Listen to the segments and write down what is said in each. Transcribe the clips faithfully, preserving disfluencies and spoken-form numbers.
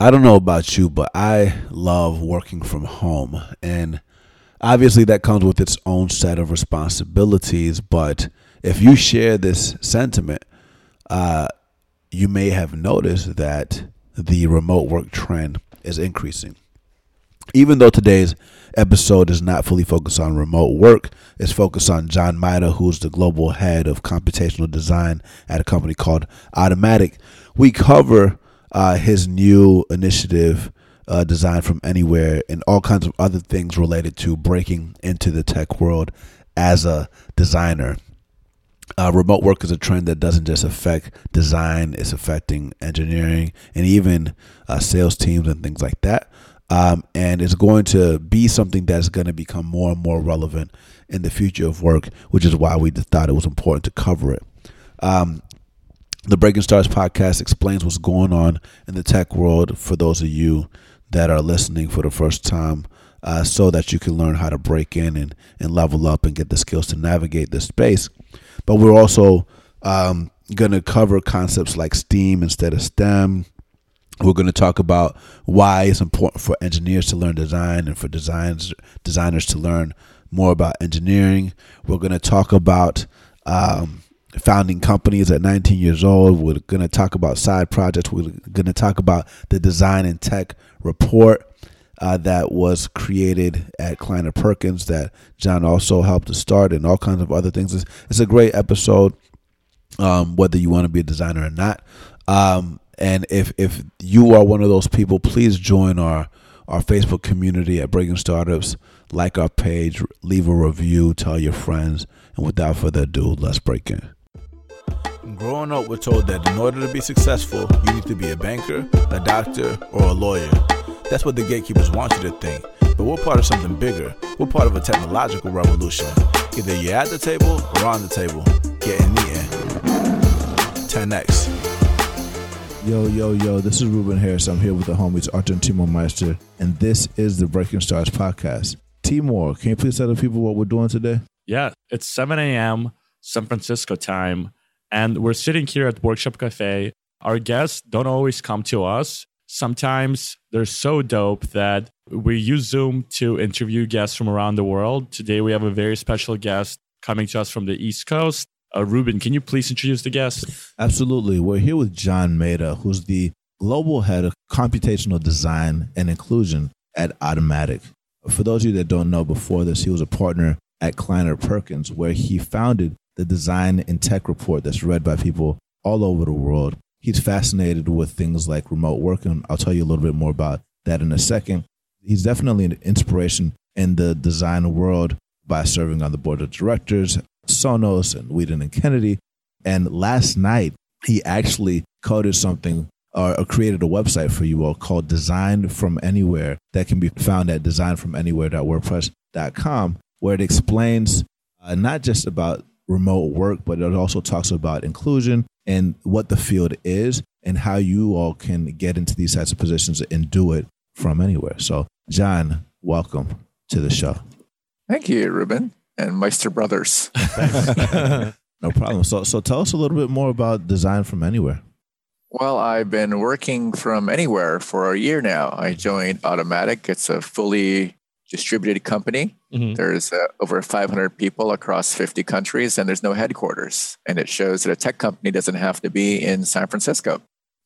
I don't know about you, but I love working from home. And obviously that comes with its own set of responsibilities. But if you share this sentiment, uh, you may have noticed that the remote work trend is increasing. Even though today's episode is not fully focused on remote work, it's focused on John Maeda, who's the global head of computational design at a company called Automattic. We cover uh, his new initiative, uh, Design from Anywhere, and all kinds of other things related to breaking into the tech world as a designer. Uh, remote work is a trend that doesn't just affect design, it's affecting engineering and even uh, sales teams and things like that. Um, and it's going to be something that's going to become more and more relevant in the future of work, which is why we thought it was important to cover it. Um, the Breaking Stars podcast explains what's going on in the tech world for those of you that are listening for the first time, uh, so that you can learn how to break in and, and level up and get the skills to navigate this space. But we're also um, going to cover concepts like STEAM instead of STEM. We're going to talk about why it's important for engineers to learn design and for designs, designers to learn more about engineering. We're going to talk about um, founding companies at nineteen years old. We're going to talk about side projects. We're going to talk about the Design and Tech Report uh, that was created at Kleiner Perkins that John also helped to start, and all kinds of other things. It's, it's a great episode, um, whether you want to be a designer or not. Um, And if, if you are one of those people, please join our, our Facebook community at Breaking Startups. Like our page, leave a review, tell your friends. And without further ado, let's break in. Growing up, we're told that in order to be successful, you need to be a banker, a doctor, or a lawyer. That's what the gatekeepers want you to think. But we're part of something bigger. We're part of a technological revolution. Either you're at the table or on the table. Get in the end. ten X. Yo, yo, yo, this is Ruben Harris. I'm here with the homies Arthur and Timor Meister, and this is the Breaking Stars podcast. Timor, can you please tell the people what we're doing today? Yeah, it's seven a.m. San Francisco time, and we're sitting here at Workshop Cafe. Our guests don't always come to us. Sometimes they're so dope that we use Zoom to interview guests from around the world. Today, we have a very special guest coming to us from the East Coast. Uh, Ruben, can you please introduce the guest? Absolutely. We're here with John Maeda, who's the global head of computational design and inclusion at Automattic. For those of you that don't know, before this, he was a partner at Kleiner Perkins, where he founded the Design and Tech Report that's read by people all over the world. He's fascinated with things like remote work, and I'll tell you a little bit more about that in a second. He's definitely an inspiration in the design world by serving on the board of directors, Sonos and Whedon and Kennedy. And last night, he actually coded something or, or created a website for you all called Design from Anywhere that can be found at design from anywhere dot wordpress dot com, where it explains uh, not just about remote work, but it also talks about inclusion and what the field is and how you all can get into these types of positions and do it from anywhere. So, John, welcome to the show. Thank you, Ruben. And Meister Brothers. No problem. So so tell us a little bit more about Design from Anywhere. Well, I've been working from anywhere for a year now. I joined Automattic. It's a fully distributed company. Mm-hmm. There's uh, over five hundred people across fifty countries, and there's no headquarters. And it shows that a tech company doesn't have to be in San Francisco.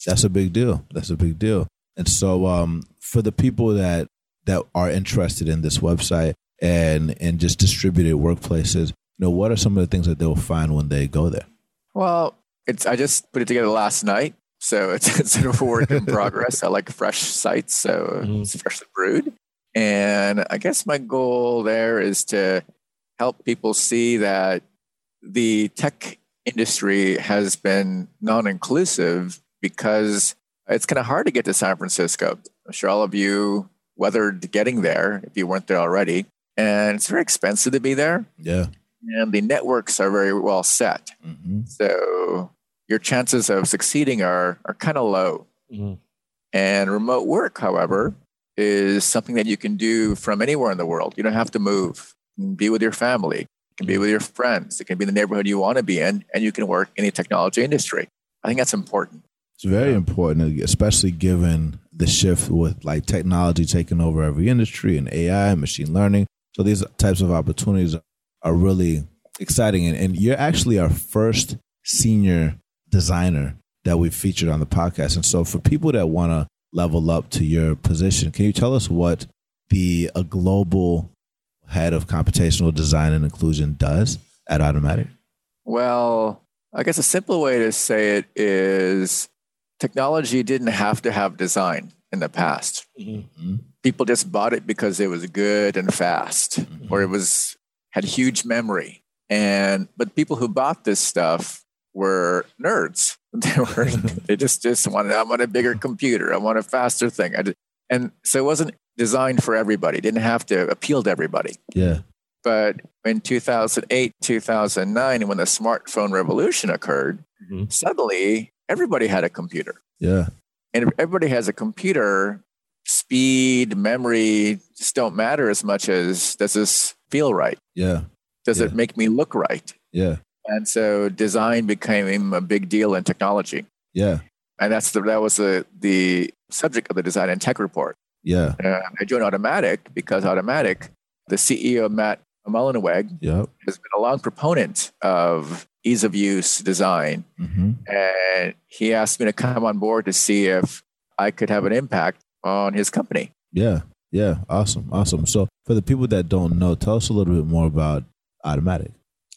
That's a big deal. That's a big deal. And so um, for the people that that are interested in this website, and and just distributed workplaces, you know, what are some of the things that they'll find when they go there? Well, it's I just put it together last night, so it's, it's sort of a work in progress. I like fresh sites, so mm-hmm. It's freshly brewed. And I guess my goal there is to help people see that the tech industry has been non-inclusive because it's kind of hard to get to San Francisco. I'm sure all of you weathered getting there if you weren't there already. And it's very expensive to be there. Yeah. And the networks are very well set. Mm-hmm. So your chances of succeeding are, are kind of low. Mm-hmm. And remote work, however, is something that you can do from anywhere in the world. You don't have to move. You can be with your family. You can be with your friends. It can be the neighborhood you want to be in. And you can work in the technology industry. I think that's important. It's very important, especially given the shift with like technology taking over every industry and A I and machine learning. So these types of opportunities are really exciting. And, and you're actually our first senior designer that we've featured on the podcast. And so for people that want to level up to your position, can you tell us what the a global head of computational design and inclusion does at Automattic? Well, I guess a simple way to say it is technology didn't have to have design in the past. Mm-hmm. People just bought it because it was good and fast, mm-hmm. or it was had huge memory. And but people who bought this stuff were nerds. They were they just just wanted. I want a bigger computer. I want a faster thing. I did, and so it wasn't designed for everybody. It didn't have to appeal to everybody. Yeah. But in two thousand eight, two thousand nine, when the smartphone revolution occurred, mm-hmm. suddenly everybody had a computer. Yeah. And if everybody has a computer, speed, memory just don't matter as much as does this feel right? Yeah. Does yeah. it make me look right? Yeah. And so design became a big deal in technology. Yeah. And that's the that was the, the subject of the Design and Tech Report. Yeah. Uh, I joined Automattic because Automattic, the C E O, Matt Mullenweg, yep. has been a long proponent of ease of use design. Mm-hmm. And he asked me to come on board to see if I could have an impact on his company. Yeah. Yeah. Awesome. Awesome. So for the people that don't know, tell us a little bit more about Automattic.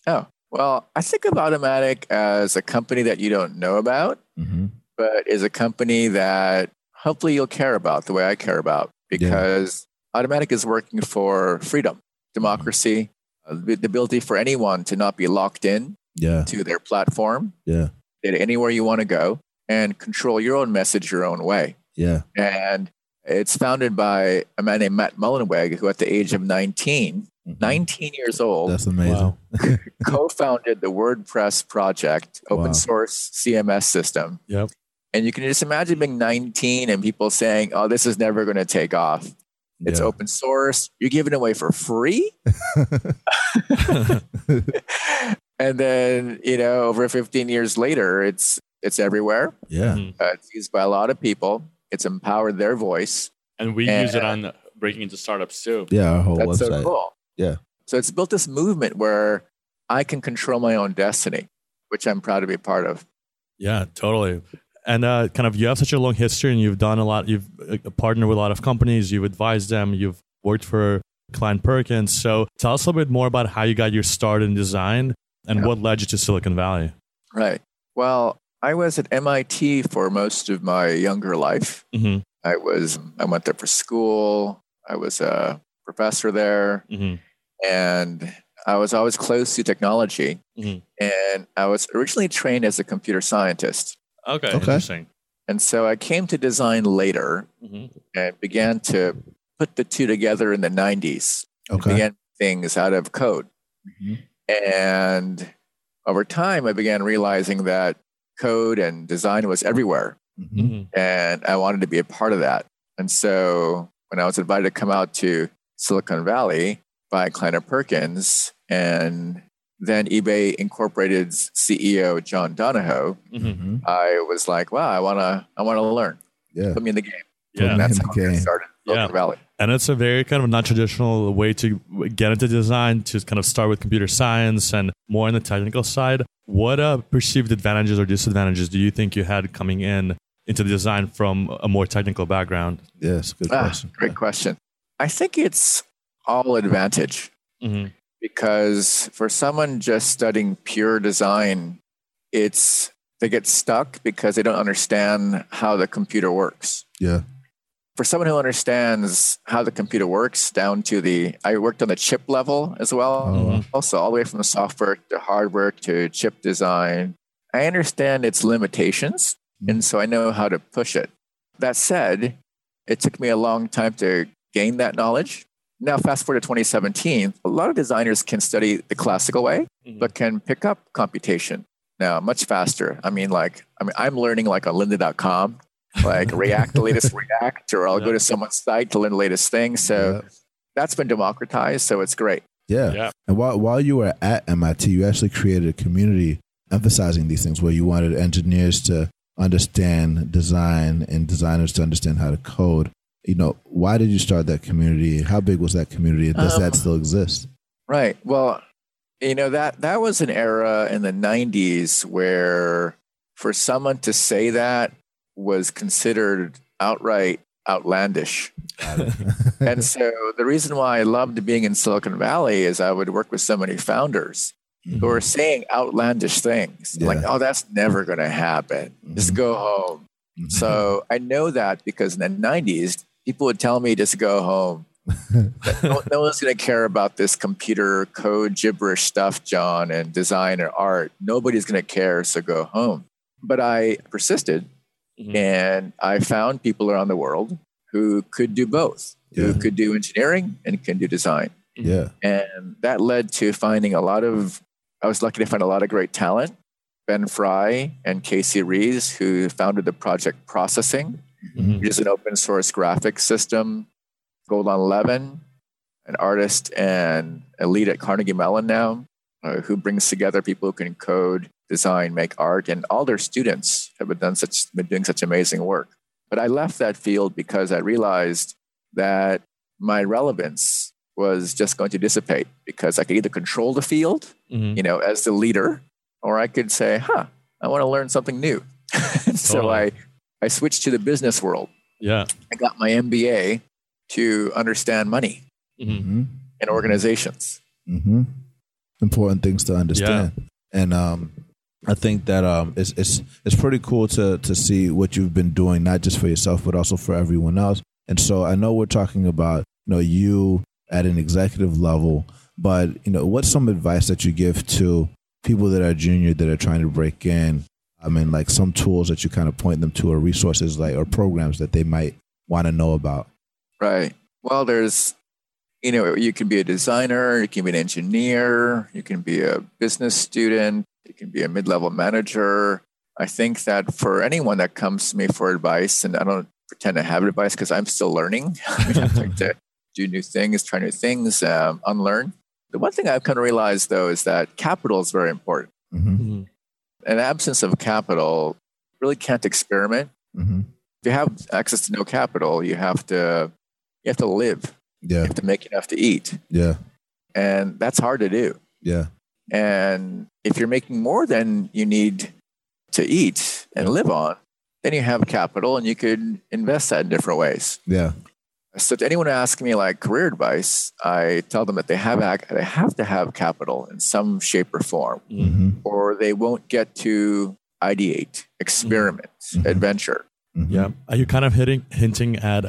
Oh, well, I think of Automattic as a company that you don't know about, mm-hmm. but is a company that hopefully you'll care about the way I care about, because yeah. Automattic is working for freedom, democracy, the ability for anyone to not be locked in yeah. to their platform, yeah, anywhere you want to go, and control your own message your own way. Yeah. And it's founded by a man named Matt Mullenweg, who at the age of nineteen, mm-hmm. nineteen years old, that's amazing, wow. co-founded the WordPress project, open wow. source C M S system. Yep. And you can just imagine being nineteen and people saying, oh, this is never going to take off. It's yeah. open source. You're giving it away for free. And then, you know, over fifteen years later, it's it's everywhere. Yeah. Mm-hmm. Uh, it's used by a lot of people. It's empowered their voice. And we and, use it on Breaking Into Startups too. Yeah, our whole that's website. That's so cool. Yeah. So it's built this movement where I can control my own destiny, which I'm proud to be part of. Yeah, totally. And uh, kind of, you have such a long history, and you've done a lot. You've partnered with a lot of companies. You've advised them. You've worked for Kleiner Perkins. So tell us a little bit more about how you got your start in design and yeah. what led you to Silicon Valley. Right. Well, I was at M I T for most of my younger life. Mm-hmm. I was. I went there for school. I was a professor there, mm-hmm. and I was always close to technology. Mm-hmm. And I was originally trained as a computer scientist. Okay, okay, interesting. And so I came to design later mm-hmm. and began to put the two together in the nineties. Okay. I began things out of code. Mm-hmm. And over time, I began realizing that code and design was everywhere. Mm-hmm. And I wanted to be a part of that. And so when I was invited to come out to Silicon Valley by Kleiner Perkins, and then eBay Incorporated's C E O, John Donahoe, mm-hmm. I was like, wow, I want to I want to learn. Yeah. Put me in the game. Yeah. And that's how I started. Yeah. Valley. And it's a very kind of non-traditional way to get into design, to kind of start with computer science and more on the technical side. What uh, perceived advantages or disadvantages do you think you had coming in into design from a more technical background? Yes, yeah, good ah, question. Great yeah. question. I think it's all advantage. Mm-hmm. Because for someone just studying pure design, it's they get stuck because they don't understand how the computer works. Yeah. For someone who understands how the computer works down to the, I worked on the chip level as well. Oh, wow. Also all the way from the software to hardware to chip design. I understand its limitations. Mm-hmm. And so I know how to push it. That said, it took me a long time to gain that knowledge. Now, fast forward to twenty seventeen, a lot of designers can study the classical way, mm-hmm. but can pick up computation now much faster. I mean, like, I mean, I'm learning like on Lynda dot com, like React, the latest React, or I'll yeah. go to someone's site to learn the latest thing. So yeah. that's been democratized. So it's great. Yeah. yeah. And while while you were at M I T, you actually created a community emphasizing these things where you wanted engineers to understand design and designers to understand how to code. You know, why did you start that community? How big was that community? Does um, that still exist? Right. Well, you know, that, that was an era in the nineties where for someone to say that was considered outright outlandish. And so the reason why I loved being in Silicon Valley is I would work with so many founders mm-hmm. who are saying outlandish things. Yeah. Like, oh, that's never going to happen. Mm-hmm. Just go home. Mm-hmm. So I know that because in the nineties, people would tell me just go home. no, no one's going to care about this computer code gibberish stuff, John, and design or art. Nobody's going to care, so go home. But I persisted. Mm-hmm. And I found people around the world who could do both, yeah. who could do engineering and can do design. Yeah. And that led to finding a lot of, I was lucky to find a lot of great talent. Ben Fry and Casey Rees, who founded the project Processing, mm-hmm. which is an open source graphics system. Golden Levin, an artist and a lead at Carnegie Mellon now, uh, who brings together people who can code, design, make art, and all their students have done such, been doing such amazing work. But I left that field because I realized that my relevance was just going to dissipate because I could either control the field, mm-hmm. you know, as the leader, or I could say, huh, I want to learn something new. so totally. I, I switched to the business world. Yeah, I got my M B A to understand money mm-hmm. and organizations. Mm-hmm. Important things to understand. Yeah. And, um, I think that um, it's it's it's pretty cool to to see what you've been doing, not just for yourself, but also for everyone else. And so I know we're talking about you know you at an executive level, but you know what's some advice that you give to people that are junior that are trying to break in? I mean, like some tools that you kind of point them to, or resources like or programs that they might want to know about. Right. Well, there's you know you can be a designer, you can be an engineer, you can be a business student. You can be a mid-level manager. I think that for anyone that comes to me for advice, and I don't pretend to have advice because I'm still learning. I mean, I like to do new things, try new things, um, unlearn. The one thing I've come to realize, though, is that capital is very important. Mm-hmm. An absence of capital, really can't experiment. Mm-hmm. If you have access to no capital, you have to you have to live. Yeah. You have to make enough to eat. Yeah, and that's hard to do. Yeah. And if you're making more than you need to eat and yeah. live on, then you have capital and you could invest that in different ways. Yeah. So to anyone asking me like career advice, I tell them that they have they have to have capital in some shape or form, mm-hmm. or they won't get to ideate, experiment, mm-hmm. adventure. Mm-hmm. Yeah. Are you kind of hitting, hinting at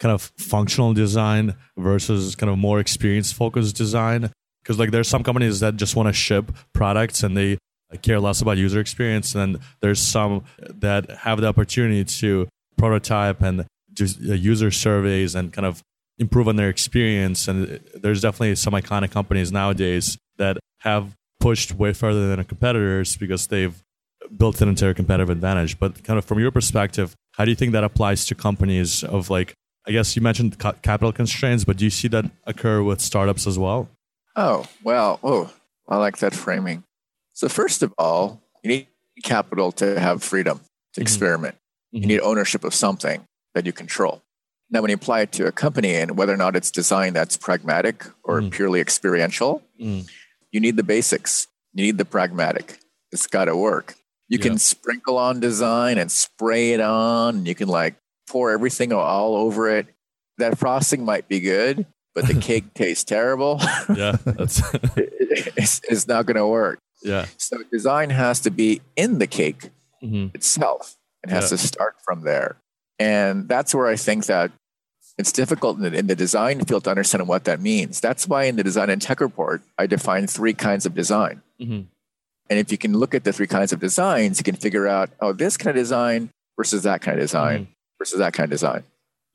kind of functional design versus kind of more experience-focused design? Because like there's some companies that just want to ship products and they care less about user experience. And there's some that have the opportunity to prototype and do user surveys and kind of improve on their experience. And there's definitely some iconic companies nowadays that have pushed way further than their competitors because they've built it into their competitive advantage. But kind of from your perspective, how do you think that applies to companies of like, I guess you mentioned ca- capital constraints, but do you see that occur with startups as well? Oh, well, oh, I like that framing. So first of all, you need capital to have freedom to experiment. Mm-hmm. You need ownership of something that you control. Now, when you apply it to a company and whether or not it's design that's pragmatic or mm. purely experiential, mm. you need the basics. You need the pragmatic. It's got to work. You yeah. can sprinkle on design and spray it on. And you can like pour everything all over it. That frosting might be good, but the cake tastes terrible. Yeah, that's it, it's, it's not going to work. Yeah. So design has to be in the cake mm-hmm. itself. It has yeah. to start from there, and that's where I think that it's difficult in the, in the design field to understand what that means. That's why in the Design and Tech Report, I define three kinds of design, mm-hmm. and if you can look at the three kinds of designs, you can figure out oh, this kind of design versus that kind of design mm-hmm. versus that kind of design.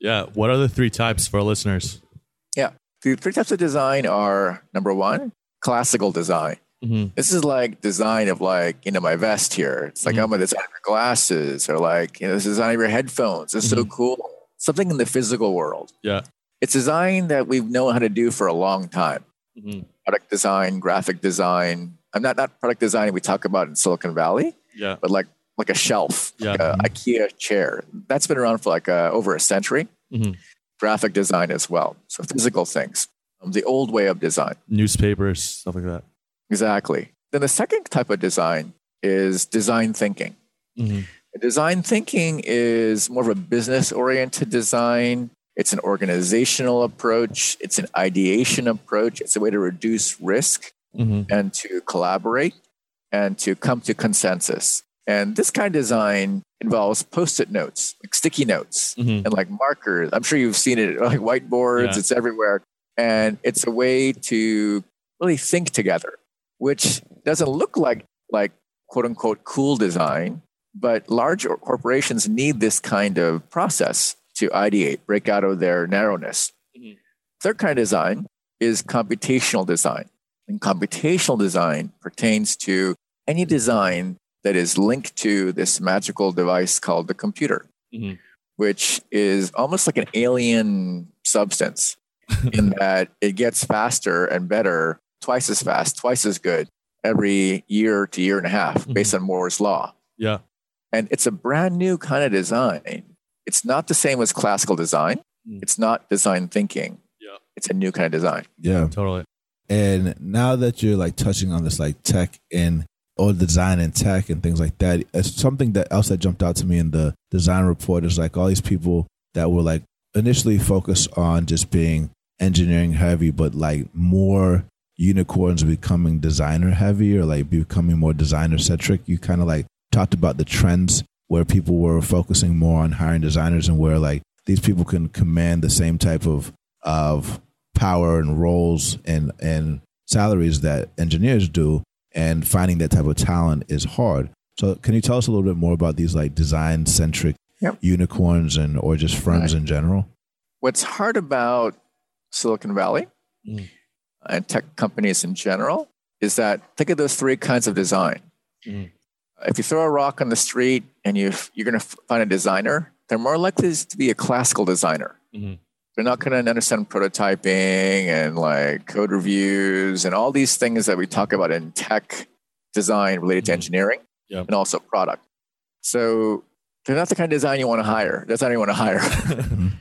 Yeah. What are the three types for our listeners? Yeah. The three types of design are, number one, classical design. Mm-hmm. This is like design of like, you know, my vest here. It's like, mm-hmm. I'm going to design your glasses or like, you know, this is design of your headphones. This is mm-hmm. so cool. Something in the physical world. Yeah. It's design that we've known how to do for a long time. Mm-hmm. Product design, graphic design. I'm not, not product design we talk about in Silicon Valley, yeah. but like like a shelf, yeah. like an mm-hmm. IKEA chair. That's been around for like uh, over a century. Mm-hmm. Graphic design as well. So physical things, um, the old way of design. Newspapers, stuff like that. Exactly. Then the second type of design is design thinking. Mm-hmm. Design thinking is more of a business-oriented design. It's an organizational approach. It's an ideation approach. It's a way to reduce risk mm-hmm. and to collaborate and to come to consensus. And this kind of design involves post-it notes, like sticky notes mm-hmm. and like markers. I'm sure you've seen it, like whiteboards. Yeah. It's everywhere. And it's a way to really think together, which doesn't look like, like quote-unquote cool design. But large corporations need this kind of process to ideate, break out of their narrowness. Mm-hmm. Third kind of design is computational design. And computational design pertains to any design that is linked to this magical device called the computer, mm-hmm. which is almost like an alien substance in that it gets faster and better, twice as fast, twice as good every year to year and a half mm-hmm. based on Moore's law. Yeah. And it's a brand new kind of design. It's not the same as classical design. It's not design thinking. Yeah. It's a new kind of design. Yeah, totally. And now that you're like touching on this like tech and or design and tech and things like that, it's something that else that jumped out to me in the design report is like all these people that were like initially focused on just being engineering heavy, but like more unicorns becoming designer heavy or like becoming more designer centric. You kind of like talked about the trends where people were focusing more on hiring designers and where like these people can command the same type of of power and roles and and salaries that engineers do, and finding that type of talent is hard. So can you tell us a little bit more about these like design centric yep. unicorns and or just firms right. in general? What's hard about Silicon Valley mm. and tech companies in general is that think of those three kinds of design. Mm. If you throw a rock on the street and you, you're going to find a designer, they're more likely to be a classical designer. Mm-hmm. They're not going to understand prototyping and like code reviews and all these things that we talk about in tech design related mm-hmm. to engineering yep. and also product. So they're not the kind of design you want to hire. That's not what you want to hire.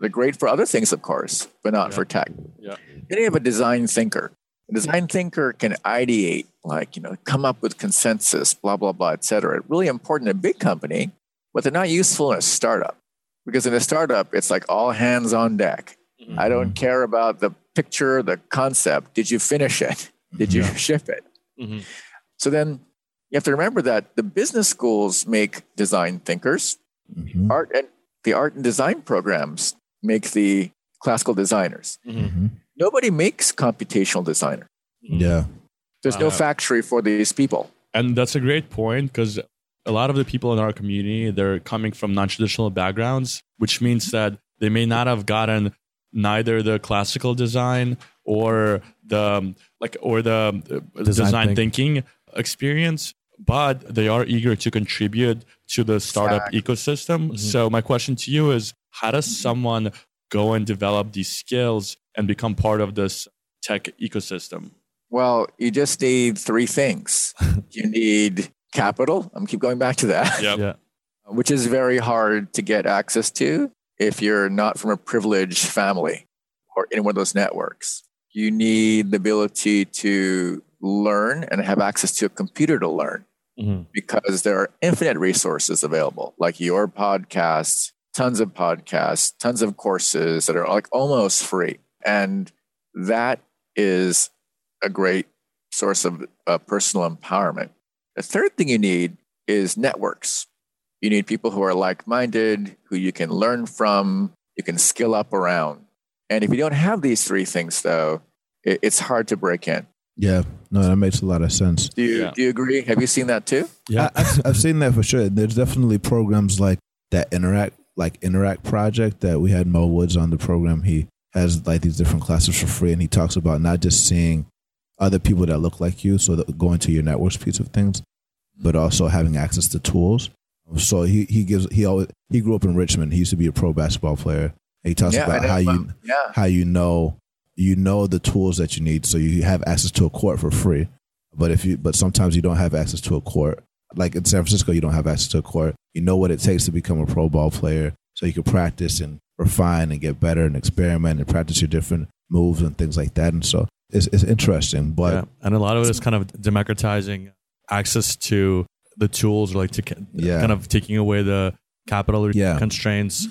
They're great for other things, of course, but not yep. for tech. Yep. Then you have a design thinker. A design thinker can ideate, like, you know, come up with consensus, blah, blah, blah, et cetera. Really important in a big company, but they're not useful in a startup. Because in a startup, it's like all hands on deck. Mm-hmm. I don't care about the picture, the concept. Did you finish it? Did you yeah. ship it? Mm-hmm. So then you have to remember that the business schools make design thinkers. Mm-hmm. Art and the art and design programs make the classical designers. Mm-hmm. Nobody makes computational designer. Yeah. There's no uh, factory for these people. And that's a great point because a lot of the people in our community, they're coming from non-traditional backgrounds, which means that they may not have gotten neither the classical design or the like or the design, design thinking. thinking experience, but they are eager to contribute to the startup exactly. ecosystem. Mm-hmm. So my question to you is, how does someone go and develop these skills and become part of this tech ecosystem? Well, you just need three things. You need capital. I'm keep going back to that, yep. yeah. which is very hard to get access to if you're not from a privileged family or in one of those networks. You need the ability to learn and have access to a computer to learn mm-hmm. because there are infinite resources available, like your podcasts, tons of podcasts, tons of courses that are like almost free. And that is a great source of uh, personal empowerment. The third thing you need is networks. You need people who are like-minded, who you can learn from, you can skill up around. And if you don't have these three things, though, it, it's hard to break in. Yeah, no, that makes a lot of sense. Do you, yeah. do you agree? Have you seen that too? Yeah, I, I've, I've seen that for sure. There's definitely programs like that Interact, like Interact Project that we had Mo Woods on the program. He has like these different classes for free. And he talks about not just seeing other people that look like you, so that going to your networks piece of things, but also having access to tools. So he, he gives, he always, he grew up in Richmond. He used to be a pro basketball player. And he talks yeah, about how you, yeah. how you know, you know, the tools that you need. So you have access to a court for free, but if you, but sometimes you don't have access to a court Like in San Francisco, you don't have access to a court. You know what it takes to become a pro ball player, so you can practice and refine and get better and experiment and practice your different moves and things like that. And so it's, it's interesting. But yeah. And a lot of it is kind of democratizing access to the tools, like to yeah. kind of taking away the capital yeah. constraints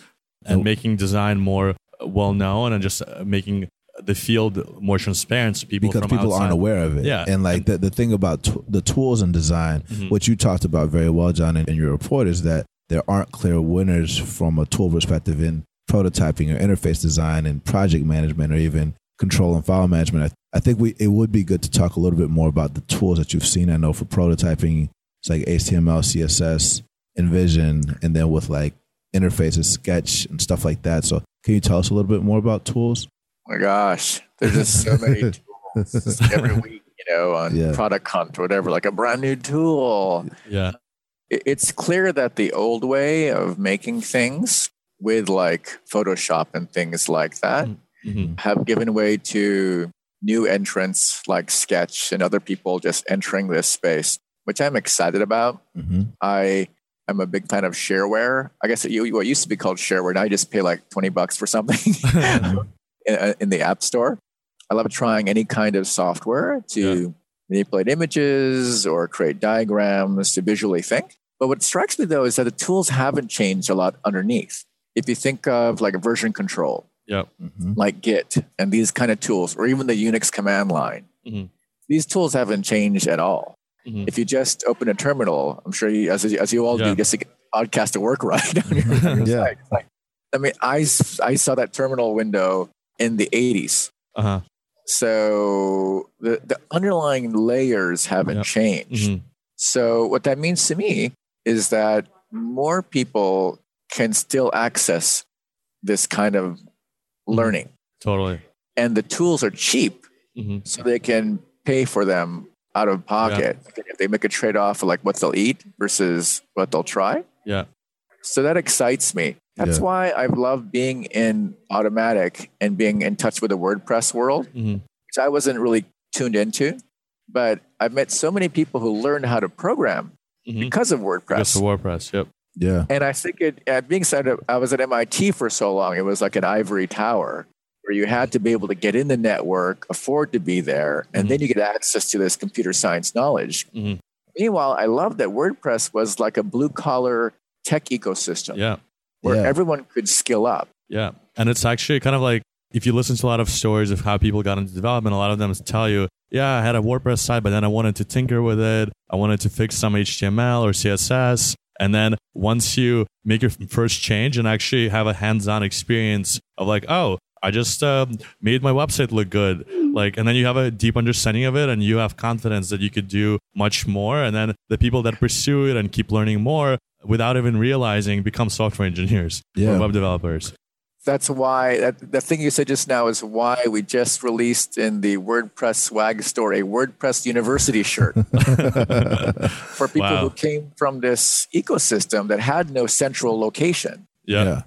and making design more well-known and just making the field more transparent to people, because from people outside aren't aware of it. Yeah. And like the, the thing about t- the tools in design, mm-hmm. which you talked about very well, John, in, in your report, is that there aren't clear winners from a tool perspective in prototyping or interface design and project management or even control and file management. I, th- I think we it would be good to talk a little bit more about the tools that you've seen. I know for prototyping, it's like H T M L, C S S, Envision, and then with like interfaces, Sketch and stuff like that. So can you tell us a little bit more about tools? Oh my gosh, there's just so many tools every week, you know, on yeah. Product Hunt or whatever, like a brand new tool. Yeah. It's clear that the old way of making things with like Photoshop and things like that mm-hmm. have given way to new entrants like Sketch and other people just entering this space, which I'm excited about. Mm-hmm. I am a big fan of shareware. I guess it, what used to be called shareware, now you just pay like twenty bucks for something in, in the app store. I love trying any kind of software to yeah. manipulate images or create diagrams to visually think. But what strikes me though is that the tools haven't changed a lot underneath. If you think of like version control, yep. mm-hmm. like Git and these kind of tools, or even the Unix command line, mm-hmm. these tools haven't changed at all. Mm-hmm. If you just open a terminal, I'm sure you, as, as you all yeah. do, just to get the podcast to work right. On your yeah. site. Like, I mean, I, I saw that terminal window in the eighties. Uh-huh. So the, the underlying layers haven't yep. changed. Mm-hmm. So what that means to me is that more people can still access this kind of mm-hmm. learning. Totally. And the tools are cheap, mm-hmm. so they can pay for them out of pocket. Yeah. If they make a trade-off of like what they'll eat versus what they'll try. Yeah. So that excites me. That's yeah. why I've loved being in Automattic and being in touch with the WordPress world, mm-hmm. which I wasn't really tuned into. But I've met so many people who learned how to program mm-hmm. because of WordPress. Because of WordPress, yep. Yeah. And I think it, at being said, I was at M I T for so long, it was like an ivory tower where you had to be able to get in the network, afford to be there, and mm-hmm. then you get access to this computer science knowledge. Mm-hmm. Meanwhile, I love that WordPress was like a blue-collar tech ecosystem. Yeah. Where yeah. everyone could skill up. Yeah. And it's actually kind of like, if you listen to a lot of stories of how people got into development, a lot of them tell you, yeah, I had a WordPress site, but then I wanted to tinker with it. I wanted to fix some H T M L or C S S. And then once you make your first change and actually have a hands-on experience of like, oh, I just uh, made my website look good. Like, and then you have a deep understanding of it and you have confidence that you could do much more. And then the people that pursue it and keep learning more without even realizing become software engineers yeah. or web developers. That's why that, the thing you said just now is why we just released in the WordPress swag store a WordPress University shirt for people wow. who came from this ecosystem that had no central location, yeah, yeah.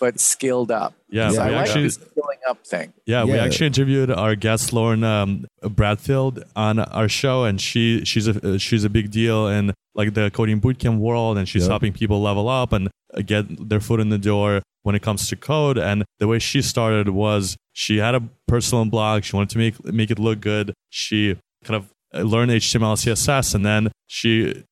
but skilled up. Yeah, so I like this skilling up thing. Yeah, yeah, we actually interviewed our guest Lauren um, Bradfield on our show, and she she's a she's a big deal in like the coding bootcamp world, and she's yep. helping people level up and get their foot in the door when it comes to code. And the way she started was she had a personal blog. She wanted to make make it look good. She kind of learned H T M L, C S S, and then she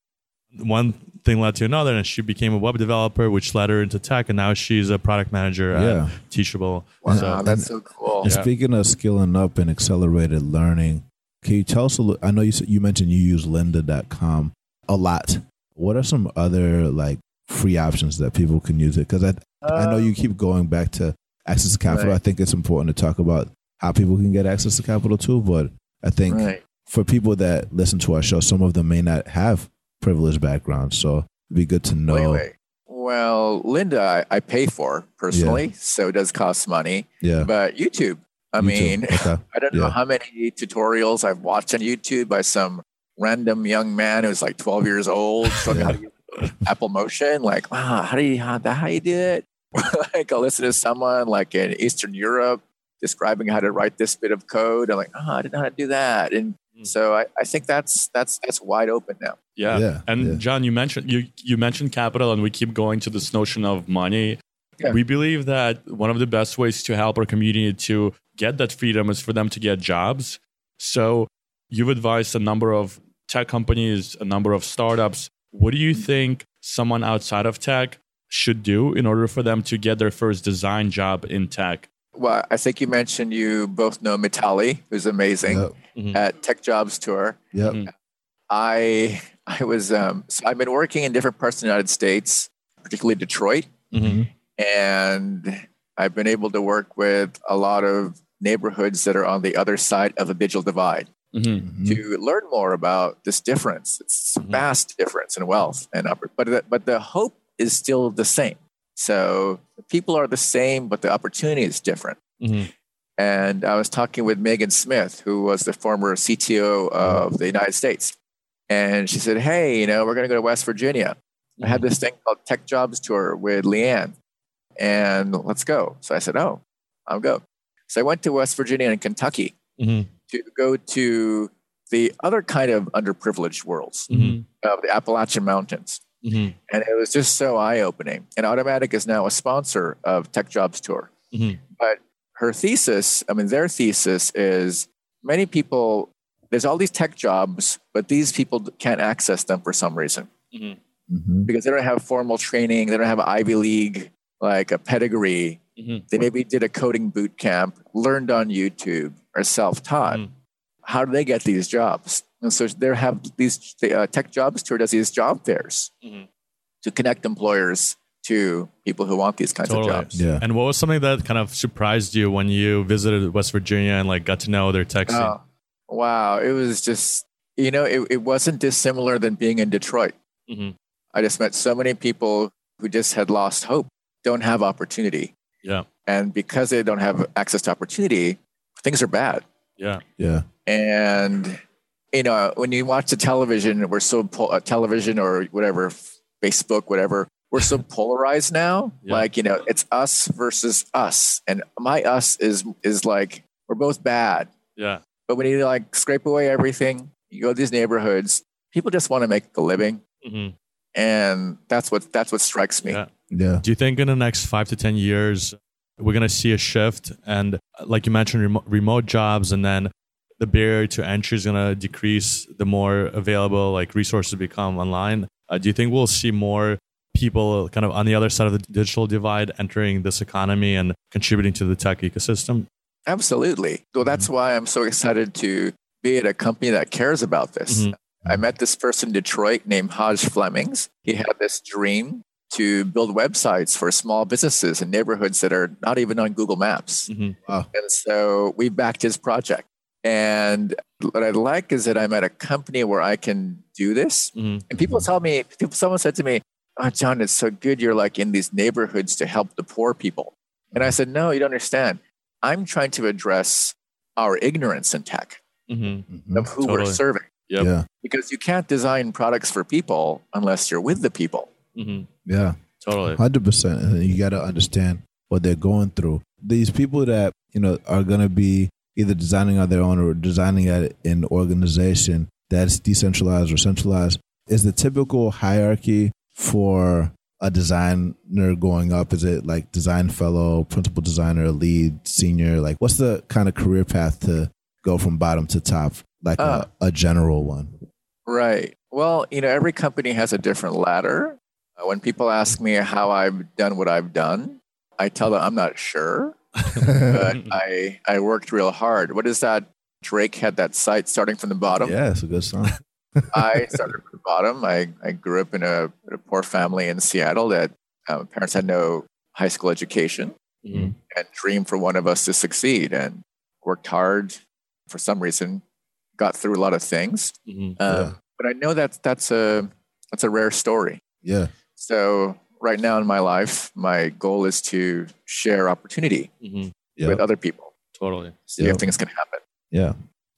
one thing led to another, and she became a web developer, which led her into tech, and now she's a product manager at yeah. Teachable. Wow, so, that's so cool. And yeah. speaking of skilling up and accelerated learning, can you tell us a little, I know you said, you mentioned you use Lynda dot com a lot. What are some other like free options that people can use it? Because I uh, I know you keep going back to access to capital. Right. I think it's important to talk about how people can get access to capital too, but I think right. for people that listen to our show, some of them may not have privileged background, so it'd be good to know. Wait, wait. Well, Lynda, I, I pay for personally, yeah. so it does cost money. Yeah. But YouTube, I YouTube. mean, okay. I don't yeah. know how many tutorials I've watched on YouTube by some random young man who's like twelve years old. So yeah. how do you Apple Motion? Like, wow, how do you how that how you do it? Like, I listen to someone like in Eastern Europe describing how to write this bit of code. I'm like, oh, I didn't know how to do that. And So I, I think that's that's that's wide open now. Yeah. yeah and yeah. John, you mentioned you you mentioned capital, and we keep going to this notion of money. Yeah. We believe that one of the best ways to help our community to get that freedom is for them to get jobs. So you've advised a number of tech companies, a number of startups. What do you think someone outside of tech should do in order for them to get their first design job in tech? Well, I think you mentioned you both know Mitali, who's amazing yep. mm-hmm. at Tech Jobs Tour. Yep. Mm-hmm. I I was um, so I've been working in different parts of the United States, particularly Detroit, mm-hmm. and I've been able to work with a lot of neighborhoods that are on the other side of a digital divide mm-hmm. to learn more about this difference. It's mm-hmm. vast difference in wealth and upper, but the, but the hope is still the same. So the people are the same, but the opportunity is different. Mm-hmm. And I was talking with Megan Smith, who was the former C T O of the United States. And she said, hey, you know, we're going to go to West Virginia. Mm-hmm. I had this thing called Tech Jobs Tour with Leanne, and let's go. So I said, oh, I'll go. So I went to West Virginia and Kentucky mm-hmm. to go to the other kind of underprivileged worlds mm-hmm. of the Appalachian Mountains. Mm-hmm. And it was just so eye-opening. And Automattic is now a sponsor of Tech Jobs Tour. Mm-hmm. But her thesis, I mean, their thesis is many people, there's all these tech jobs, but these people can't access them for some reason. Mm-hmm. Mm-hmm. Because they don't have formal training. They don't have Ivy League, like a pedigree. Mm-hmm. They maybe did a coding boot camp, learned on YouTube, or self-taught. Mm-hmm. How do they get these jobs? And so there have these the, uh, Tech Jobs Tour does these job fairs mm-hmm. to connect employers to people who want these kinds totally. of jobs. Yeah. And what was something that kind of surprised you when you visited West Virginia and like got to know their tech scene? Oh, wow, it was just you know it, it wasn't dissimilar than being in Detroit. Mm-hmm. I just met so many people who just had lost hope, don't have opportunity. Yeah. And because they don't have access to opportunity, things are bad. Yeah. Yeah. And you know, when you watch the television, we're so po- uh, television or whatever, Facebook, whatever, we're so polarized now. Yeah. Like, you know, it's us versus us. And my us is, is like, we're both bad. Yeah. But when you like scrape away everything, you go to these neighborhoods, people just want to make a living. Mm-hmm. And that's what, that's what strikes me. Yeah. yeah. Do you think in the next five to ten years, we're going to see a shift? And like you mentioned, remo- remote jobs, and then the barrier to entry is going to decrease the more available like resources become online. Uh, do you think we'll see more people kind of on the other side of the digital divide entering this economy and contributing to the tech ecosystem? Absolutely. Well, that's why I'm so excited to be at a company that cares about this. Mm-hmm. I met this person in Detroit named Hodge Flemings. He had this dream to build websites for small businesses in neighborhoods that are not even on Google Maps. Mm-hmm. Wow. And so we backed his project. And what I like is that I'm at a company where I can do this. Mm-hmm. And people tell me, people, someone said to me, oh, John, it's so good you're like in these neighborhoods to help the poor people. And I said, no, you don't understand. I'm trying to address our ignorance in tech mm-hmm. of who totally. we're serving. Yep. Yeah. Because you can't design products for people unless you're with the people. Mm-hmm. Yeah, totally. one hundred percent. And you got to understand what they're going through. These people that, you know, are going to be either designing on their own or designing at an organization that's decentralized or centralized, is the typical hierarchy for a designer going up? Is it like design fellow, principal designer, lead, senior? Like what's the kind of career path to go from bottom to top, like uh, a, a general one? Right. Well, you know, every company has a different ladder. When people ask me how I've done what I've done, I tell them I'm not sure. But I, I worked real hard. What is that? Drake had that site Starting From the Bottom. Yeah, it's a good song. I started from the bottom. I, I grew up in a, a poor family in Seattle that um, parents had no high school education mm-hmm. and dreamed for one of us to succeed and worked hard for some reason, got through a lot of things. Mm-hmm. Um, yeah. But I know that that's a, that's a rare story. Yeah. So right now in my life, my goal is to share opportunity mm-hmm. yep. with other people. Totally. See yep. if things can happen. Yeah.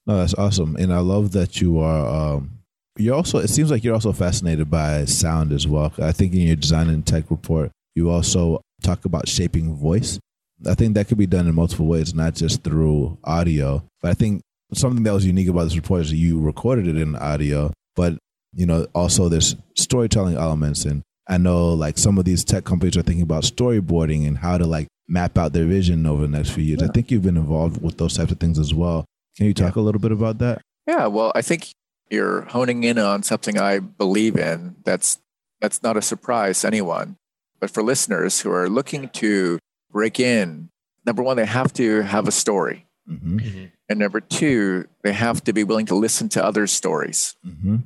No, that's awesome. And I love that you are, um, you're also, it seems like you're also fascinated by sound as well. I think in your design and tech report, you also talk about shaping voice. I think that could be done in multiple ways, not just through audio, but I think something that was unique about this report is that you recorded it in audio, but you know, also there's storytelling elements. And I know like some of these tech companies are thinking about storyboarding and how to like map out their vision over the next few years. Yeah. I think you've been involved with those types of things as well. Can you talk yeah. a little bit about that? Yeah, well, I think you're honing in on something I believe in. That's that's not a surprise to anyone. But for listeners who are looking to break in, number one, they have to have a story. Mm-hmm. Mm-hmm. And number two, they have to be willing to listen to others' stories. Mm-hmm.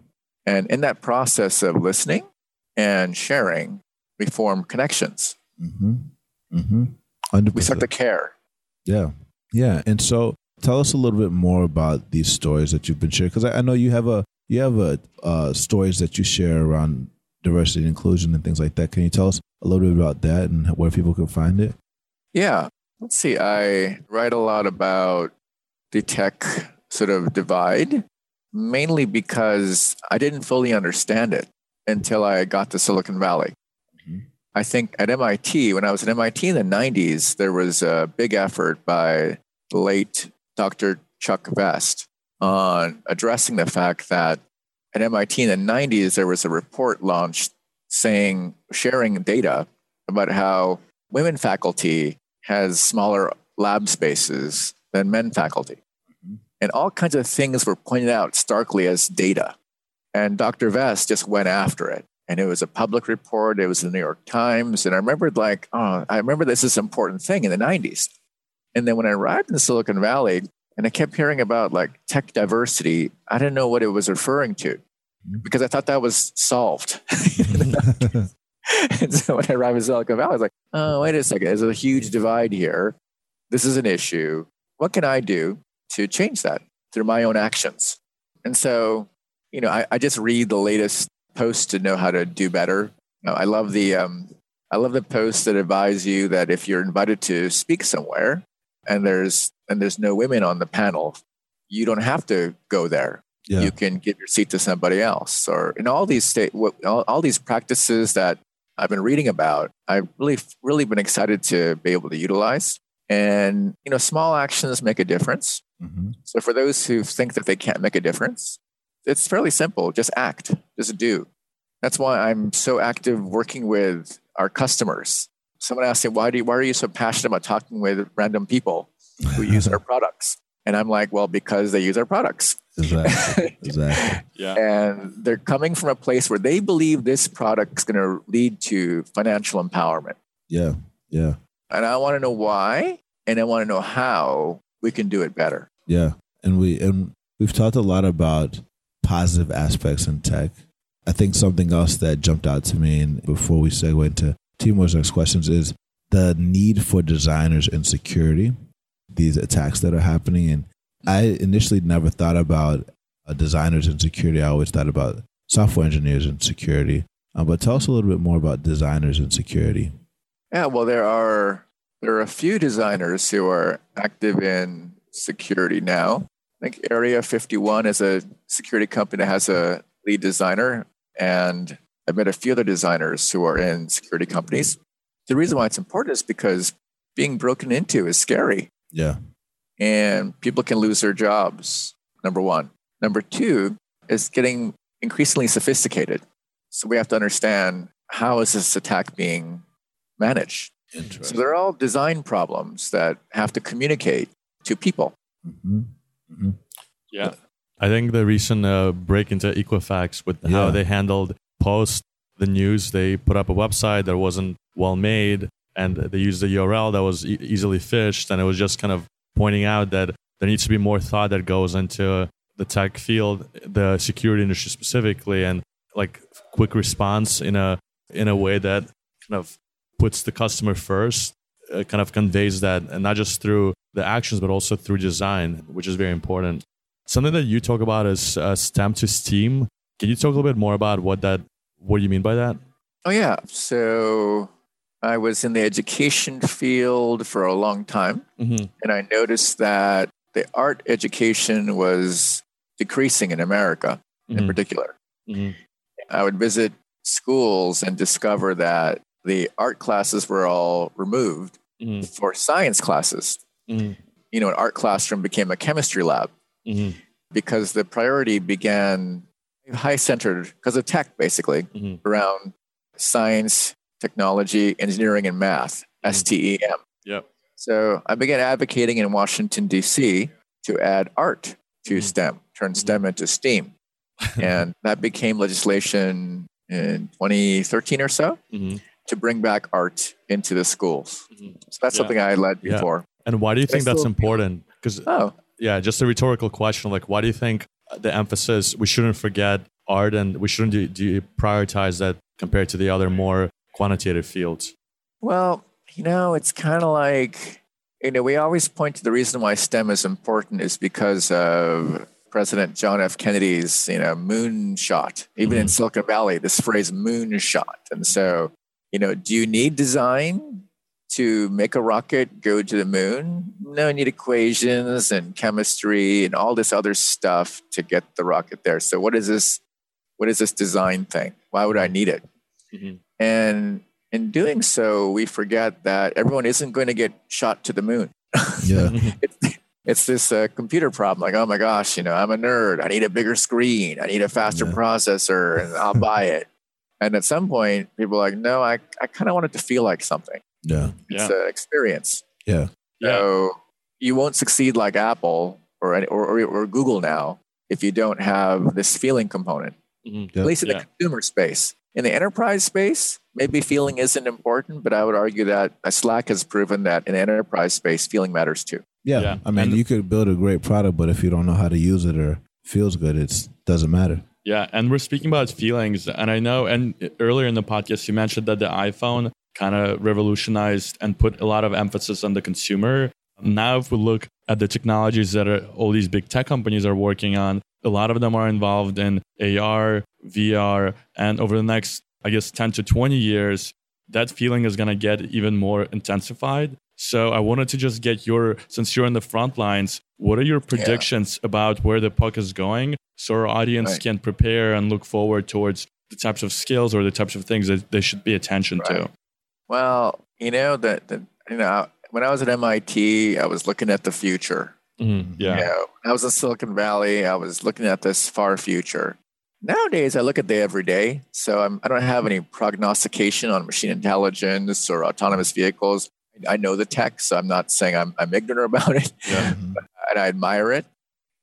And in that process of listening and sharing, we form connections. Mm-hmm. Mm-hmm. one hundred percent. We start to care. Yeah. Yeah. And so tell us a little bit more about these stories that you've been sharing. Because I, I know you have a you have a uh, stories that you share around diversity and inclusion and things like that. Can you tell us a little bit about that and where people can find it? Yeah. Let's see. I write a lot about the tech sort of divide, mainly because I didn't fully understand it until I got to Silicon Valley. Mm-hmm. I think at M I T, when I was at M I T in the nineties, there was a big effort by the late Doctor Chuck Vest on addressing the fact that at M I T in the nineties, there was a report launched saying, sharing data about how women faculty has smaller lab spaces than men faculty. Mm-hmm. And all kinds of things were pointed out starkly as data. And Doctor Vest just went after it. And it was a public report. It was in the New York Times. And I remembered like, oh, I remember this is an important thing in the nineties. And then when I arrived in Silicon Valley and I kept hearing about like tech diversity, I didn't know what it was referring to because I thought that was solved. And so when I arrived in Silicon Valley, I was like, oh, wait a second. There's a huge divide here. This is an issue. What can I do to change that through my own actions? And so, you know, I, I just read the latest posts to know how to do better. I love the um, I love the posts that advise you that if you're invited to speak somewhere and there's and there's no women on the panel, you don't have to go there. Yeah. You can give your seat to somebody else. Or in all these state, all, all these practices that I've been reading about, I've really really been excited to be able to utilize. And you know, small actions make a difference. Mm-hmm. So for those who think that they can't make a difference, it's fairly simple. Just act, just do. That's why I'm so active working with our customers. Someone asked me, why do you, why are you so passionate about talking with random people who use our products? And I'm like, well, because they use our products. Exactly. Exactly. Yeah. And they're coming from a place where they believe this product is going to lead to financial empowerment. Yeah. Yeah. And I want to know why, and I want to know how we can do it better. Yeah. And we, and we've talked a lot about positive aspects in tech. I think something else that jumped out to me, and before we segue into Timur's next questions, is the need for designers in security, these attacks that are happening. And I initially never thought about designers in security. I always thought about software engineers in security. Um, but tell us a little bit more about designers in security. Yeah, well, there are there are a few designers who are active in security now. I think Area fifty-one is a security company that has a lead designer, and I've met a few other designers who are in security companies. The reason why it's important is because being broken into is scary. Yeah. And people can lose their jobs, number one. Number two is getting increasingly sophisticated. So we have to understand, how is this attack being managed? So they're all design problems that have to communicate to people. Mm-hmm. Mm-hmm. Yeah. I think the recent uh, break into Equifax with yeah. how they handled post the news, they put up a website that wasn't well made, and they used a U R L that was e- easily phished, and it was just kind of pointing out that there needs to be more thought that goes into the tech field, the security industry specifically, and like quick response in a in a way that kind of puts the customer first, uh, kind of conveys that, and not just through the actions, but also through design, which is very important. Something that you talk about is uh, STEM to STEAM. Can you talk a little bit more about what that, what you mean by that? Oh, yeah. So I was in the education field for a long time, mm-hmm. and I noticed that the art education was decreasing in America mm-hmm. in particular. Mm-hmm. I would visit schools and discover that the art classes were all removed mm-hmm. for science classes. Mm-hmm. You know, an art classroom became a chemistry lab. mm-hmm. because the priority began high-centered because of tech, basically, mm-hmm. around science, technology, engineering, and math, mm-hmm. S T E M. Yep. So I began advocating in Washington, D C to add art to mm-hmm. STEM, turn mm-hmm. STEM into STEAM. And that became legislation in twenty thirteen or so mm-hmm. to bring back art into the schools. Mm-hmm. So that's yeah. something I led yeah. before. And why do you think that's important? Because oh. yeah, just a rhetorical question. Like, why do you think the emphasis, we shouldn't forget art and we shouldn't do, do you prioritize that compared to the other more quantitative fields? Well, you know, it's kind of like, you know, we always point to the reason why STEM is important is because of President John F. Kennedy's, you know, moonshot. Even mm-hmm. in Silicon Valley, this phrase moonshot. And so, you know, do you need design to make a rocket go to the moon? No, you need equations and chemistry and all this other stuff to get the rocket there. So what is this? What is this design thing? Why would I need it? Mm-hmm. And in doing so, we forget that everyone isn't going to get shot to the moon. Yeah. it's, it's this uh, computer problem. Like, oh my gosh, you know, I'm a nerd. I need a bigger screen. I need a faster yeah. processor and I'll buy it. And at some point, people are like, no, I, I kind of want it to feel like something. Yeah. It's yeah. an experience. Yeah. So you won't succeed like Apple or, any, or, or, or Google now if you don't have this feeling component, mm-hmm. at least in yeah. the consumer space. In the enterprise space, maybe feeling isn't important, but I would argue that Slack has proven that in the enterprise space, feeling matters too. Yeah. yeah. I mean, and you could build a great product, but if you don't know how to use it or feels good, it doesn't matter. Yeah. And we're speaking about feelings. And I know, and earlier in the podcast, you mentioned that the iPhone kind of revolutionized and put a lot of emphasis on the consumer. Now, if we look at the technologies that are, all these big tech companies are working on, a lot of them are involved in A R, V R, and over the next, I guess, ten to twenty years, that feeling is going to get even more intensified. So I wanted to just get your, since you're in the front lines, what are your predictions yeah. about where the puck is going so our audience right. can prepare and look forward towards the types of skills or the types of things that they should pay attention right. to? Well, you know, the, the, you know, when I was at M I T, I was looking at the future. Mm, yeah. You know, when I was in Silicon Valley, I was looking at this far future. Nowadays, I look at the everyday. So I'm, I don't have any prognostication on machine intelligence or autonomous vehicles. I know the tech, so I'm not saying I'm, I'm ignorant about it, yeah. but, and I admire it.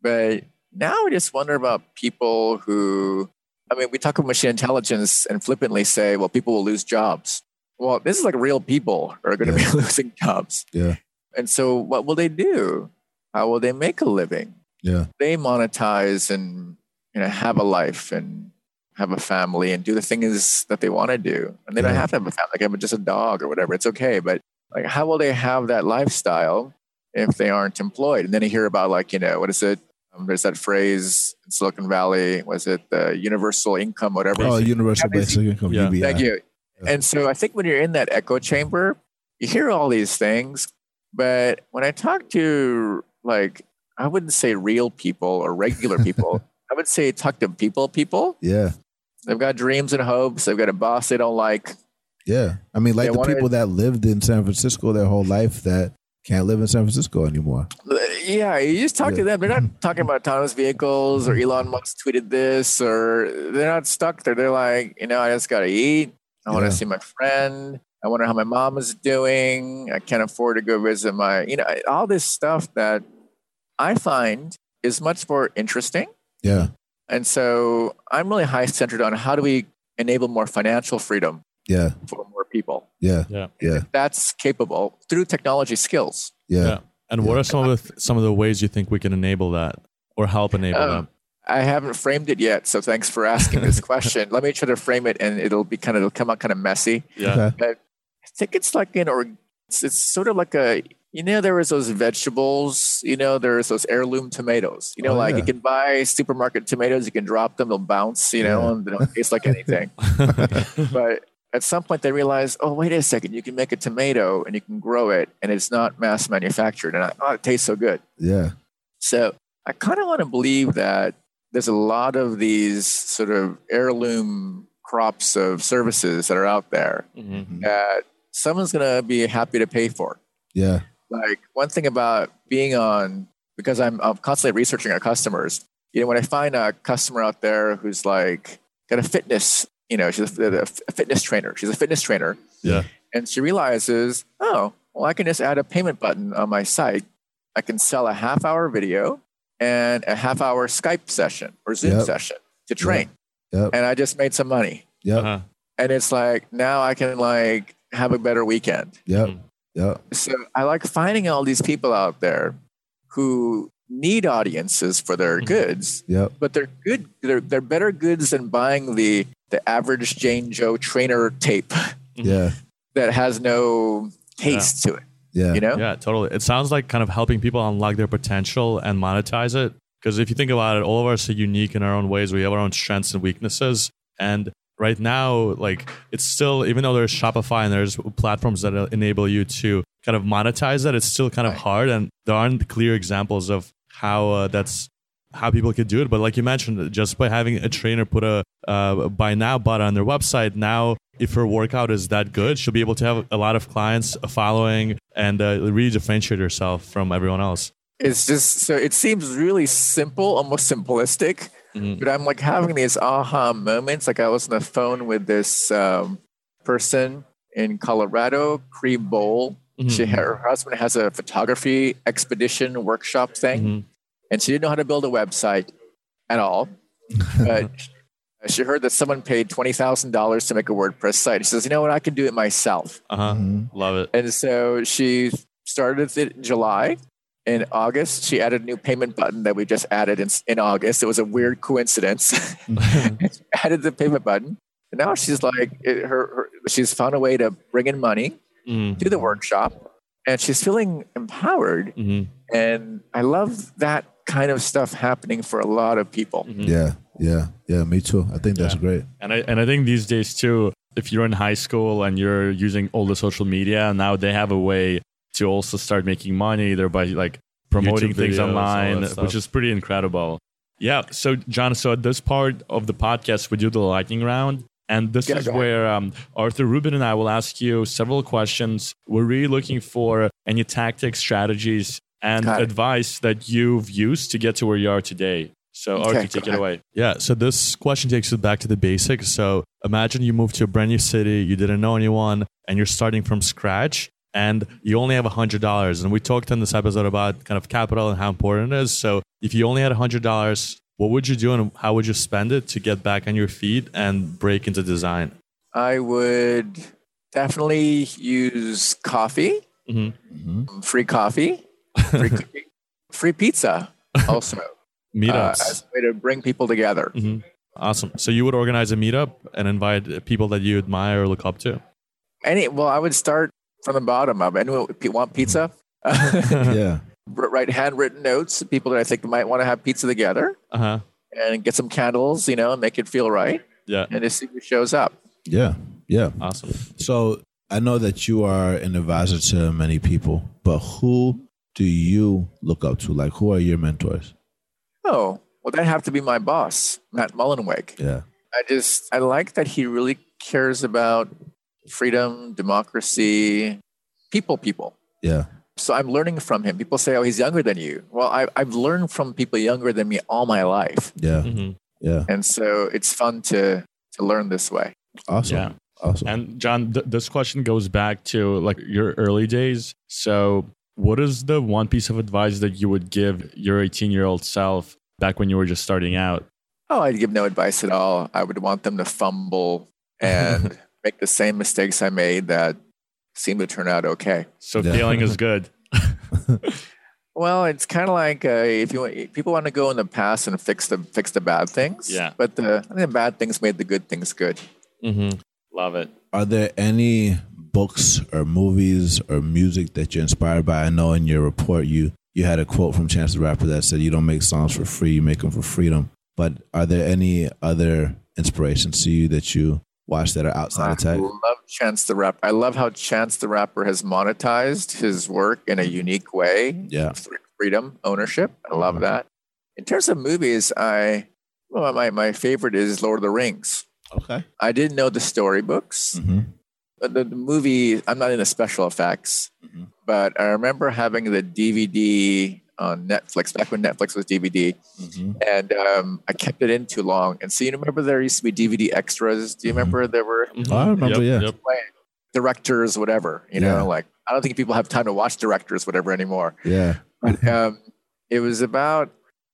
But now I just wonder about people who, I mean, we talk about machine intelligence and flippantly say, well, people will lose jobs. Well, this is like real people are going yeah. to be losing jobs. Yeah. And so what will they do? How will they make a living? Yeah. They monetize and, you know, have a life and have a family and do the things that they want to do. And they yeah. don't have to have a family. Like, have just a dog or whatever. It's okay. But like, how will they have that lifestyle if they aren't employed? And then you hear about, like, you know, what is it? Um, there's that phrase in Silicon Valley. Was it the universal income, whatever? Oh, universal basic income. Yeah. U B I. Thank you. And so I think when you're in that echo chamber, you hear all these things. But when I talk to, like, I wouldn't say real people or regular people. I would say talk to people, people. Yeah. They've got dreams and hopes. They've got a boss they don't like. Yeah. I mean, like they the wanted, people that lived in San Francisco their whole life that can't live in San Francisco anymore. Yeah. You just talk yeah. to them. They're not talking about autonomous vehicles or Elon Musk tweeted this or they're not stuck there. They're like, you know, I just got to eat. I yeah. want to see my friend. I wonder how my mom is doing. I can't afford to go visit my, you know, all this stuff that I find is much more interesting. Yeah. And so I'm really high centered on how do we enable more financial freedom yeah. for more people. Yeah. Yeah. yeah. That's capable through technology skills. Yeah. yeah. And yeah. what are some of, the, some of the ways you think we can enable that or help enable um, them? I haven't framed it yet, so thanks for asking this question. Let me try to frame it, and it'll be kind of it'll come out kind of messy. Yeah, okay. But I think it's like an or it's, it's sort of like a you know there was those vegetables, you know there's those heirloom tomatoes, you know oh, like yeah. you can buy supermarket tomatoes, you can drop them, they'll bounce, you know, yeah. and they don't taste like anything. But at some point they realize, oh wait a second, you can make a tomato and you can grow it, and it's not mass manufactured, and I, oh it tastes so good. Yeah. So I kind of want to believe that. There's a lot of these sort of heirloom crops of services that are out there mm-hmm. that someone's going to be happy to pay for. Yeah. Like one thing about being on because I'm, I'm constantly researching our customers. You know, when I find a customer out there who's like got a fitness, you know, she's a, a fitness trainer. She's a fitness trainer. Yeah. And she realizes, oh, well, I can just add a payment button on my site. I can sell a half hour video and a half hour Skype session or Zoom yep. session to train. Yep. Yep. And I just made some money. Yeah. Uh-huh. And it's like, now I can like have a better weekend. Yeah. Yeah. So I like finding all these people out there who need audiences for their goods. Yep. But they're good. They're, they're better goods than buying the, the average Jane Joe trainer tape. Yeah. That has no taste yeah. to it. Yeah. You know? Yeah, totally. It sounds like kind of helping people unlock their potential and monetize it. Because if you think about it, all of us are unique in our own ways. We have our own strengths and weaknesses. And right now, like it's still, even though there's Shopify and there's platforms that enable you to kind of monetize that, it's still kind of right. hard. And there aren't clear examples of how uh, that's how people could do it. But like you mentioned, just by having a trainer put a uh, buy now button on their website, now if her workout is that good, she'll be able to have a lot of clients following and uh, really differentiate herself from everyone else. It's just, so it seems really simple, almost simplistic, mm-hmm. but I'm like having these aha moments. Like I was on the phone with this um, person in Colorado, Cree Bowl. Mm-hmm. She, her husband has a photography expedition workshop thing, mm-hmm. and she didn't know how to build a website at all. But she heard that someone paid twenty thousand dollars to make a WordPress site. She says, you know what? I can do it myself. Uh-huh. Mm-hmm. Love it. And so she started it in July. In August, she added a new payment button that we just added in, in August. It was a weird coincidence. She added the payment button. And now she's like, it, her, her, she's found a way to bring in money, mm. do the workshop, and she's feeling empowered. Mm-hmm. And I love that kind of stuff happening for a lot of people. Mm-hmm. Yeah. Yeah, yeah, me too. I think that's yeah. great. And I and I think these days too, if you're in high school and you're using all the social media, now they have a way to also start making money either by like promoting YouTube things videos, online, which is pretty incredible. Yeah. So John, so at this part of the podcast, we do the lightning round. And this yeah, is where um, Arthur Rubin and I will ask you several questions. We're really looking for any tactics, strategies, and advice that you've used to get to where you are today. So, okay, Arthur, take it away. Yeah. So this question takes us back to the basics. So imagine you moved to a brand new city, you didn't know anyone, and you're starting from scratch, and you only have one hundred dollars. And we talked in this episode about kind of capital and how important it is. So if you only had one hundred dollars, what would you do and how would you spend it to get back on your feet and break into design? I would definitely use coffee, mm-hmm. Mm-hmm. free coffee, free, cookie, free pizza also. Meetups. Uh, as a way to bring people together. Mm-hmm. Awesome. So you would organize a meetup and invite people that you admire or look up to? Any, well, I would start from the bottom up. Anyone want pizza? Yeah. Write handwritten notes, people that I think might want to have pizza together, uh-huh. and get some candles, you know, and make it feel right. Yeah. And just see who shows up. Yeah. Yeah. Awesome. So I know that you are an advisor to many people, but who do you look up to? Like, who are your mentors? Oh, well, that'd have to be my boss, Matt Mullenweg. Yeah. I just, I like that he really cares about freedom, democracy, people, people. Yeah. So I'm learning from him. People say, oh, he's younger than you. Well, I, I've learned from people younger than me all my life. Yeah. Mm-hmm. Yeah. And so it's fun to, to learn this way. Awesome. Yeah. Awesome. And John, th- this question goes back to like your early days. So what is the one piece of advice that you would give your eighteen-year-old self back when you were just starting out? Oh, I'd give no advice at all. I would want them to fumble and make the same mistakes I made that seemed to turn out okay. So yeah. Failing is good. Well, it's kind of like uh, if you want, people want to go in the past and fix the fix the bad things. Yeah. But the, I think the bad things made the good things good. Mm-hmm. Love it. Are there any books or movies or music that you're inspired by? I know in your report you you had a quote from Chance the Rapper that said you don't make songs for free, you make them for freedom. But are there any other inspirations to you that you watch that are outside of tech? I love Chance the Rapper. I love how Chance the Rapper has monetized his work in a unique way. Yeah. Freedom, ownership. I love mm-hmm. that. In terms of movies, I well, my, my favorite is Lord of the Rings. Okay. I didn't know the storybooks. Mm-hmm. The movie, I'm not into special effects, mm-hmm. but I remember having the D V D on Netflix, back when Netflix was D V D. Mm-hmm. And um, I kept it in too long. And so you remember there used to be D V D extras. Do you remember there were mm-hmm. I remember, yep, yeah. Yep. directors, whatever, you yeah. know, like I don't think people have time to watch directors, whatever anymore. Yeah. But um, it was about,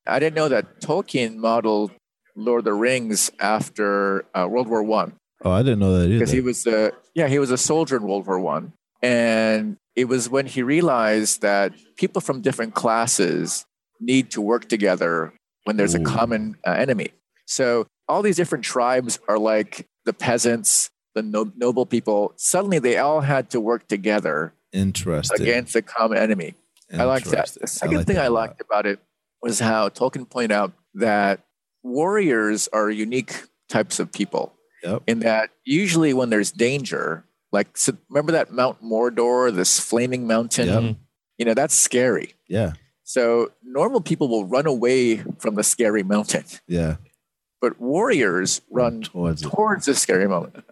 I didn't know that Tolkien modeled Lord of the Rings after uh, World War One. Oh, I didn't know that either. Because he was a, yeah, he was a soldier in World War One. And it was when he realized that people from different classes need to work together when there's Ooh. a common uh, enemy. So all these different tribes are like the peasants, the no- noble people. Suddenly they all had to work together Interesting. against a common enemy. I liked that. The second I like thing I liked about it was how Tolkien pointed out that warriors are unique types of people. Yep. In that usually when there's danger, like so remember that Mount Mordor, this flaming mountain, yep. you know, that's scary. Yeah. So normal people will run away from the scary mountain. Yeah. But warriors run towards, towards the scary mountain.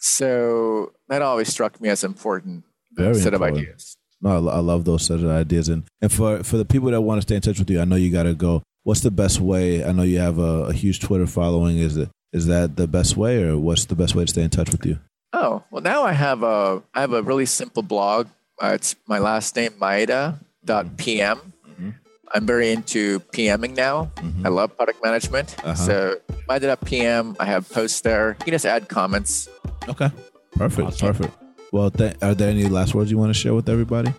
So that always struck me as important Very set important. of ideas. No, I love those set of ideas. And, and for, for the people that want to stay in touch with you, I know you got to go. What's the best way? I know you have a, a huge Twitter following. Is it, is that the best way, or what's the best way to stay in touch with you? Oh, well, now I have a, I have a really simple blog. Uh, it's my last name, maeda dot p m. Mm-hmm. I'm very into PMing now. Mm-hmm. I love product management. Uh-huh. So maeda dot p m, I have posts there. You can just add comments. Okay, perfect, awesome. perfect. Well, th- are there any last words you want to share with everybody?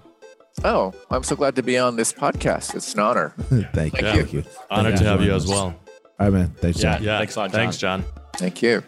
Oh, I'm so glad to be on this podcast. It's an honor. Thank, Thank you. you. Honor Thank to you have you as well. All right, man. Thanks, yeah, John. Yeah, thanks a lot, John. Thanks, John. Thank you.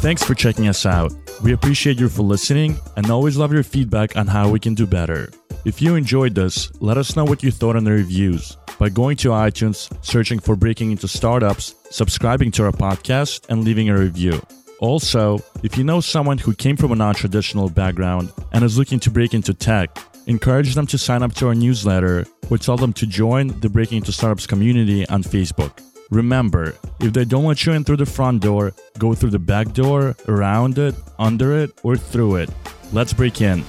Thanks for checking us out. We appreciate you for listening and always love your feedback on how we can do better. If you enjoyed this, let us know what you thought in the reviews by going to iTunes, searching for Breaking Into Startups, subscribing to our podcast, and leaving a review. Also, if you know someone who came from a non-traditional background and is looking to break into tech, encourage them to sign up to our newsletter or tell them to join the Breaking Into Startups community on Facebook. Remember, if they don't let you in through the front door, go through the back door, around it, under it, or through it. Let's break in.